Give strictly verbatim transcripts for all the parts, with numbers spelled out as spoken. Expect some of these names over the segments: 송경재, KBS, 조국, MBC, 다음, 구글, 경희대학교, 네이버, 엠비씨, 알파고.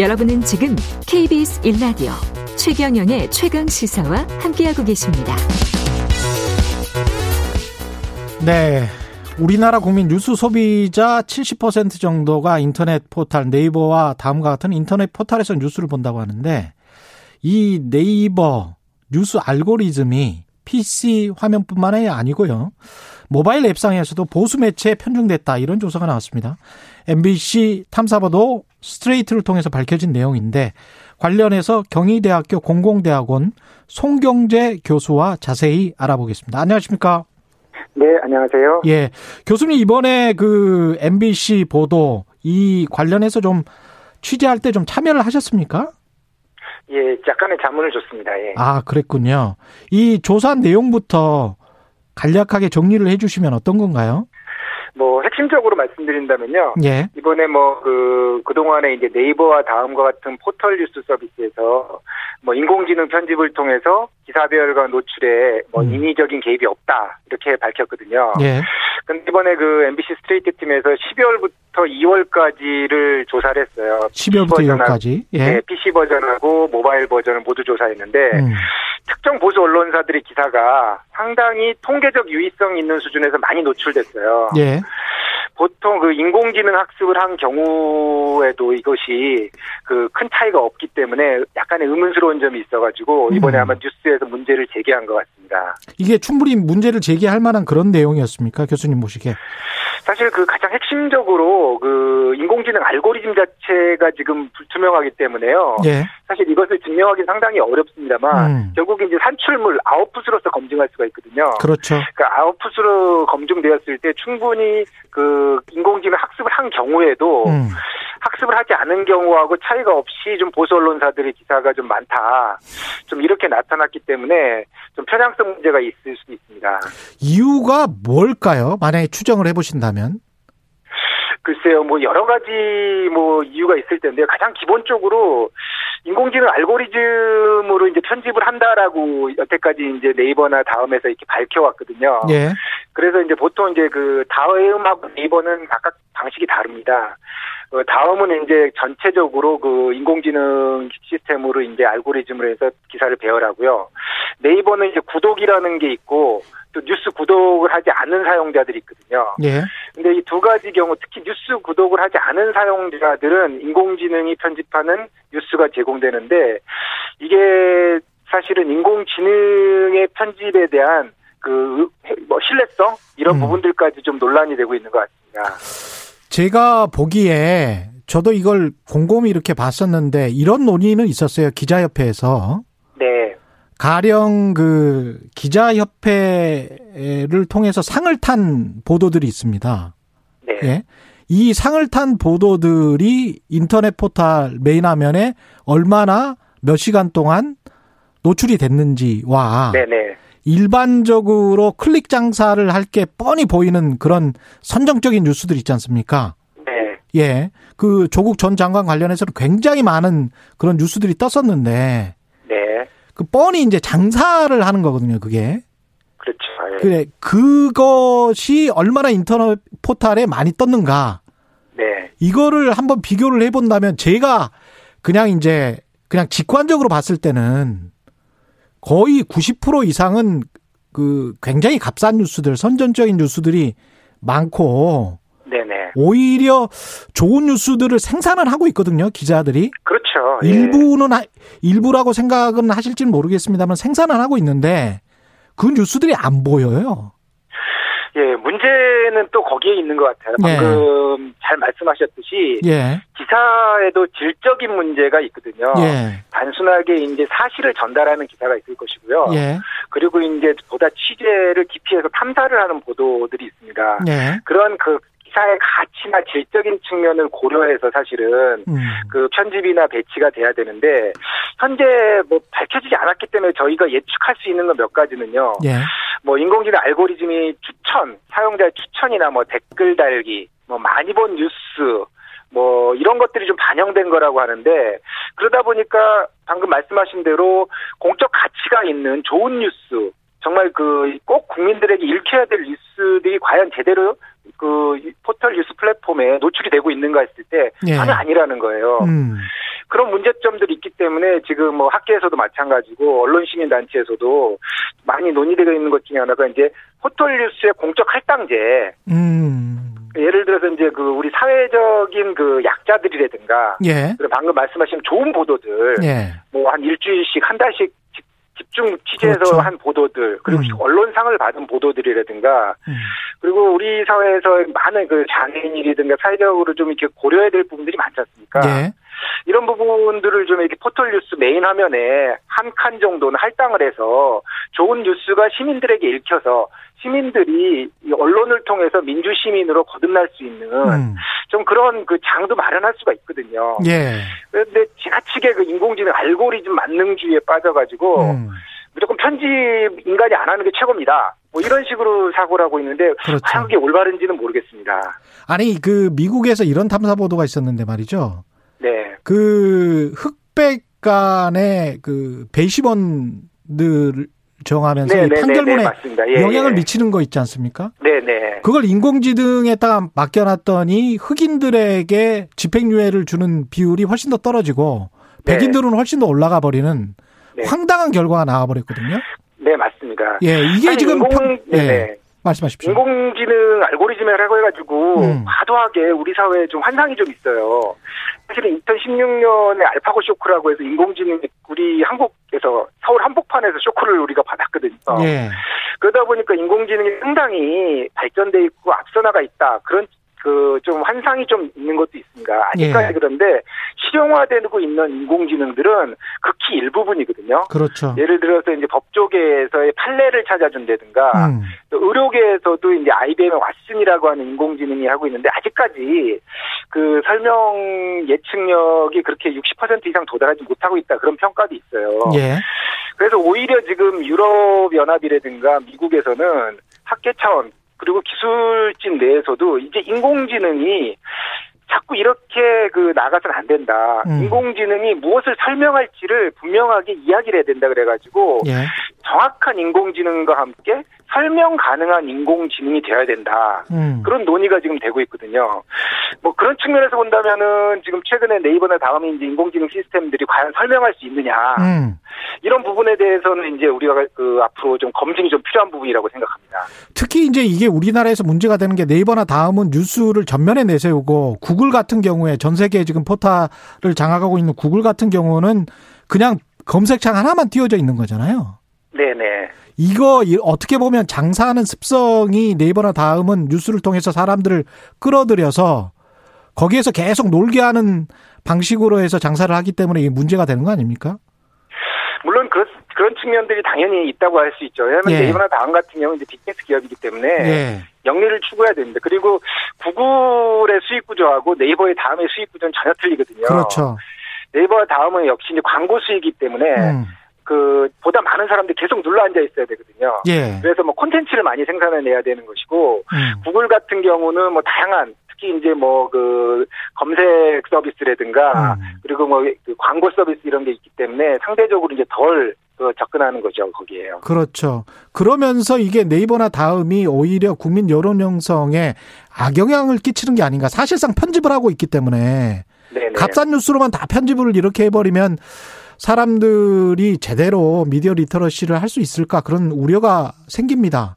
여러분은 지금 케이비에스 일 라디오 최경영의 최강 시사와 함께하고 계십니다. 네, 우리나라 국민 뉴스 소비자 칠십 퍼센트 정도가 인터넷 포털 네이버와 다음과 같은 인터넷 포털에서 뉴스를 본다고 하는데, 이 네이버 뉴스 알고리즘이 피씨 화면뿐만 아니고요, 모바일 앱상에서도 보수 매체에 편중됐다, 이런 조사가 나왔습니다. 엠비씨 탐사보도 스트레이트를 통해서 밝혀진 내용인데, 관련해서 경희대학교 공공대학원 송경재 교수와 자세히 알아보겠습니다. 안녕하십니까? 네, 안녕하세요. 예, 교수님, 이번에 그 엠비씨 보도 이 관련해서 좀 취재할 때 좀 참여를 하셨습니까? 예, 약간의 자문을 줬습니다. 예. 아, 그랬군요. 이 조사 내용부터 간략하게 정리를 해주시면 어떤 건가요? 뭐 핵심적으로 말씀드린다면요. 예. 이번에 뭐 그 그동안에 이제 네이버와 다음과 같은 포털 뉴스 서비스에서 뭐 인공지능 편집을 통해서 기사 배열과 노출에 뭐 음. 인위적인 개입이 없다, 이렇게 밝혔거든요. 예. 근데 이번에 그 엠비씨 스트레이트 팀에서 십이월부터 이월까지를 조사를 했어요. 십이월부터 이월까지. 예. 네, 피씨 버전하고 모바일 버전을 모두 조사했는데, 음. 특정 보수 언론사들의 기사가 상당히 통계적 유의성 있는 수준에서 많이 노출됐어요. 예. 보통 그 인공지능 학습을 한 경우에도 이것이 그 큰 차이가 없기 때문에 약간의 의문스러운 점이 있어가지고 이번에 음. 아마 뉴스에서 문제를 제기한 것 같습니다. 이게 충분히 문제를 제기할 만한 그런 내용이었습니까, 교수님 보시기에? 사실 그 가장 핵심적으로 그 인공지능 알고리즘 자체가 지금 불투명하기 때문에요. 예. 사실 이것을 증명하기 상당히 어렵습니다만 음. 결국 이제 산출물 아웃풋으로서 검증할 수가 있거든요. 그렇죠. 그러니까 아웃풋으로 검증되었을 때 충분히 그 인공지능 학습을 한 경우에도 음. 학습을 하지 않은 경우하고 차이가 없이 좀 보수 언론사들의 기사가 좀 많다, 좀 이렇게 나타났기 때문에 좀 편향성 문제가 있을 수 있습니다. 이유가 뭘까요? 만약에 추정을 해보신다면? 글쎄요, 뭐 여러 가지 뭐 이유가 있을 텐데요. 가장 기본적으로 인공지능 알고리즘으로 이제 편집을 한다라고 여태까지 이제 네이버나 다음에서 이렇게 밝혀왔거든요. 예. 그래서 이제 보통 이제 그 다음하고 네이버는 각각 방식이 다릅니다. 다음은 이제 전체적으로 그 인공지능 시스템으로 이제 알고리즘으로 해서 기사를 배열하고요. 네이버는 이제 구독이라는 게 있고, 또 뉴스 구독을 하지 않은 사용자들이 있거든요. 예. 근데 이 두 가지 경우, 특히 뉴스 구독을 하지 않은 사용자들은 인공지능이 편집하는 뉴스가 제공되는데, 이게 사실은 인공지능의 편집에 대한 그 뭐 신뢰성, 이런 음. 부분들까지 좀 논란이 되고 있는 것 같습니다. 제가 보기에, 저도 이걸 곰곰이 이렇게 봤었는데, 이런 논의는 있었어요, 기자협회에서. 네. 가령 그 기자협회를 통해서 상을 탄 보도들이 있습니다. 네. 예. 이 상을 탄 보도들이 인터넷 포털 메인 화면에 얼마나 몇 시간 동안 노출이 됐는지와 네, 네. 일반적으로 클릭 장사를 할 게 뻔히 보이는 그런 선정적인 뉴스들 있지 않습니까? 네. 예. 그 조국 전 장관 관련해서는 굉장히 많은 그런 뉴스들이 떴었는데. 네. 그 뻔히 이제 장사를 하는 거거든요, 그게. 그렇죠. 예. 그래, 그것이 얼마나 인터넷 포털에 많이 떴는가. 네. 이거를 한번 비교를 해본다면, 제가 그냥 이제 그냥 직관적으로 봤을 때는 거의 구십 퍼센트 이상은 그 굉장히 값싼 뉴스들, 선전적인 뉴스들이 많고, 네네. 오히려 좋은 뉴스들을 생산을 하고 있거든요, 기자들이. 그렇죠. 예. 일부는 하, 일부라고 생각은 하실지는 모르겠습니다만 생산을 하고 있는데 그 뉴스들이 안 보여요. 예, 문제는 또 거기에 있는 것 같아요. 방금 예. 잘 말씀하셨듯이 예. 기사에도 질적인 문제가 있거든요. 예. 단순하게 이제 사실을 전달하는 기사가 있을 것이고요. 예. 그리고 이제 보다 취재를 깊이해서 탐사를 하는 보도들이 있습니다. 예. 그런 그 기사의 가치나 질적인 측면을 고려해서 사실은 음. 그 편집이나 배치가 돼야 되는데, 현재 뭐 밝혀지지 않았기 때문에 저희가 예측할 수 있는 건 몇 가지는요. 예. 뭐 인공지능 알고리즘이 추천, 사용자의 추천이나 뭐 댓글 달기, 뭐 많이 본 뉴스, 뭐 이런 것들이 좀 반영된 거라고 하는데, 그러다 보니까 방금 말씀하신 대로 공적 가치가 있는 좋은 뉴스, 정말 그 꼭 국민들에게 읽혀야 될 뉴스들이 과연 제대로 그 포털 뉴스 플랫폼에 노출이 되고 있는가 했을 때 전혀 예. 아니라는 거예요. 음. 그런 문제점들이 있기 때문에 지금 뭐 학계에서도 마찬가지고 언론 시민 단체에서도 많이 논의되고 있는 것 중에 하나가 이제 포털 뉴스의 공적 할당제. 음. 예를 들어서 이제 그 우리 사회적인 그 약자들이라든가, 예. 그리고 방금 말씀하신 좋은 보도들, 예. 뭐 한 일주일씩 한 달씩 집중 취재해서 그렇죠. 한 보도들, 그리고 음. 언론상을 받은 보도들이라든가, 음. 그리고 우리 사회에서 많은 그 장애인이라든가 사회적으로 좀 이렇게 고려해야 될 부분들이 많지 않습니까? 예. 이런 부분들을 좀 이렇게 포털뉴스 메인 화면에 한 칸 정도는 할당을 해서 좋은 뉴스가 시민들에게 읽혀서 시민들이 이 언론을 통해서 민주시민으로 거듭날 수 있는 음. 좀 그런 그 장도 마련할 수가 있거든요. 예. 그런데 지나치게 그 인공지능 알고리즘 만능주의에 빠져가지고 음. 무조건 편집 인간이 안 하는 게 최고입니다. 뭐 이런 식으로 사고를 하고 있는데 그렇죠. 과연 그게 올바른지는 모르겠습니다. 아니 그 미국에서 이런 탐사 보도가 있었는데 말이죠. 네. 그 흑백 간의 그 배심원들 정하면서 네, 네, 판결문에 네, 네, 영향을 예, 미치는 거 있지 않습니까? 네, 네. 그걸 인공지능에다 맡겨놨더니 흑인들에게 집행유예를 주는 비율이 훨씬 더 떨어지고 네. 백인들은 훨씬 더 올라가 버리는 네. 황당한 결과가 나와버렸거든요. 네, 맞습니다. 예, 이게 지금 인공... 평... 네. 예. 말씀하십시오. 인공지능 알고리즘이라고 해가지고 음. 과도하게 우리 사회에 좀 환상이 좀 있어요. 사실은 이천십육 년에 알파고 쇼크라고 해서 인공지능 우리 한국에서 서울 한복판에서 쇼크를 우리가 받았거든요. 예. 그러다 보니까 인공지능이 상당히 발전돼 있고 앞서 나가 있다. 그런 그 좀 환상이 좀 있는 것도 있습니다. 아직까지 예. 그런데 실용화되고 있는 인공지능들은 극히 일부분이거든요. 그렇죠. 예를 들어서 이제 법조계에서의 판례를 찾아준다든가, 음. 또 의료계에서도 이제 아이비엠의 왓슨이라고 하는 인공지능이 하고 있는데 아직까지 그 설명 예측력이 그렇게 육십 퍼센트 이상 도달하지 못하고 있다 그런 평가도 있어요. 예. 그래서 오히려 지금 유럽 연합이라든가 미국에서는 학계 차원 그리고 기술진 내에서도 이제 인공지능이 자꾸 이렇게 그 나가서는 안 된다. 음. 인공지능이 무엇을 설명할지를 분명하게 이야기를 해야 된다 그래가지고 예. 정확한 인공지능과 함께 설명 가능한 인공지능이 되어야 된다. 음. 그런 논의가 지금 되고 있거든요. 뭐 그런 측면에서 본다면은 지금 최근에 네이버나 다음이 이제 인공지능 시스템들이 과연 설명할 수 있느냐. 음. 이런 부분에 대해서는 이제 우리가 그 앞으로 좀 검증이 좀 필요한 부분이라고 생각합니다. 특히 이제 이게 우리나라에서 문제가 되는 게 네이버나 다음은 뉴스를 전면에 내세우고 구글 같은 경우에 전 세계에 지금 포탈을 장악하고 있는 구글 같은 경우는 그냥 검색창 하나만 띄워져 있는 거잖아요. 네네. 이거 어떻게 보면 장사하는 습성이 네이버나 다음은 뉴스를 통해서 사람들을 끌어들여서 거기에서 계속 놀게 하는 방식으로 해서 장사를 하기 때문에 이게 문제가 되는 거 아닙니까? 물론 그렇, 그런 측면들이 당연히 있다고 할 수 있죠. 왜냐하면 예. 네이버나 다음 같은 경우는 이제 빅테크 기업이기 때문에 예. 영리를 추구해야 됩니다. 그리고 구글의 수익 구조하고 네이버의 다음의 수익 구조는 전혀 틀리거든요. 그렇죠. 네이버와 다음은 역시 이제 광고 수익이기 때문에 음. 그 보다 많은 사람들이 계속 눌러 앉아 있어야 되거든요. 예. 그래서 뭐 콘텐츠를 많이 생산해내야 되는 것이고 음. 구글 같은 경우는 뭐 다양한 특히 이제 뭐 그 검색 서비스라든가 음. 그리고 뭐 그 광고 서비스 이런 게 있기 때문에 상대적으로 이제 덜 그 접근하는 거죠 거기에요. 그렇죠. 그러면서 이게 네이버나 다음이 오히려 국민 여론 형성에 악영향을 끼치는 게 아닌가. 사실상 편집을 하고 있기 때문에 네네. 값싼 뉴스로만 다 편집을 이렇게 해버리면. 사람들이 제대로 미디어 리터러시를 할 수 있을까 그런 우려가 생깁니다.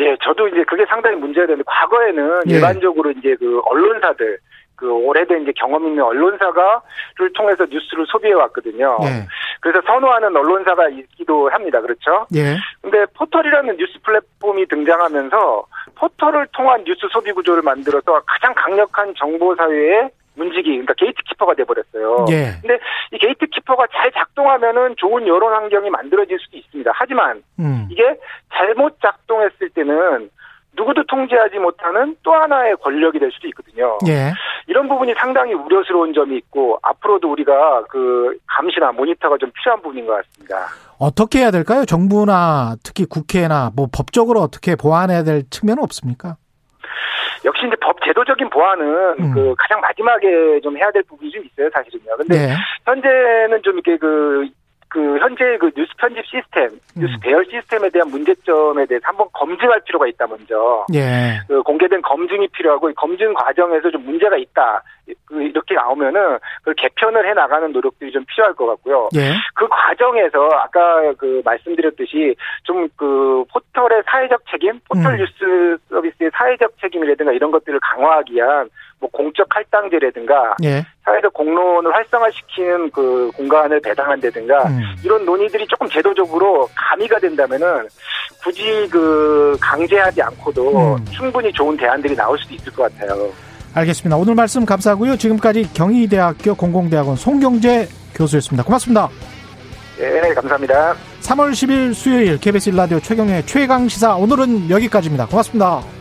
예, 저도 이제 그게 상당히 문제가 되는데 과거에는 예. 일반적으로 이제 그 언론사들 그 오래된 이제 경험 있는 언론사가를 통해서 뉴스를 소비해 왔거든요. 예. 그래서 선호하는 언론사가 있기도 합니다. 그렇죠? 예. 근데 포털이라는 뉴스 플랫폼이 등장하면서 포털을 통한 뉴스 소비 구조를 만들어서 가장 강력한 정보 사회에 문지기, 그러니까 게이트키퍼가 돼버렸어요. 예. 근데 이 게이트키퍼가 잘 작동하면은 좋은 여론 환경이 만들어질 수도 있습니다. 하지만 음. 이게 잘못 작동했을 때는 누구도 통제하지 못하는 또 하나의 권력이 될 수도 있거든요. 예. 이런 부분이 상당히 우려스러운 점이 있고 앞으로도 우리가 그 감시나 모니터가 좀 필요한 부분인 것 같습니다. 어떻게 해야 될까요? 정부나 특히 국회나 뭐 법적으로 어떻게 보완해야 될 측면은 없습니까? 역시 이제 법 제도적인 보완은 음. 그 가장 마지막에 좀 해야 될 부분이 좀 있어요, 사실은요. 근데 네. 현재는 좀 이렇게 그 그 현재 그 뉴스 편집 시스템, 음. 뉴스 배열 시스템에 대한 문제점에 대해서 한번 검증할 필요가 있다 먼저. 예. 그 공개된 검증이 필요하고 이 검증 과정에서 좀 문제가 있다. 이렇게 나오면은 그 개편을 해 나가는 노력들이 좀 필요할 것 같고요. 예. 그 과정에서 아까 그 말씀드렸듯이 좀 그 포털의 사회적 책임, 포털 음. 뉴스 서비스의 사회적 책임이라든가 이런 것들을 강화하기 위한 뭐 공적 할당제라든가 예. 사회적 공론을 활성화시키는 그 공간을 배당한다든가 음. 이런 논의들이 조금 제도적으로 가미가 된다면은 굳이 그 강제하지 않고도 음. 충분히 좋은 대안들이 나올 수도 있을 것 같아요. 알겠습니다. 오늘 말씀 감사하고요. 지금까지 경희대학교 공공대학원 송경재 교수였습니다. 고맙습니다. 네, 감사합니다. 삼월 십일 수요일 케이비에스 일 라디오 최경영의 최강시사 오늘은 여기까지입니다. 고맙습니다.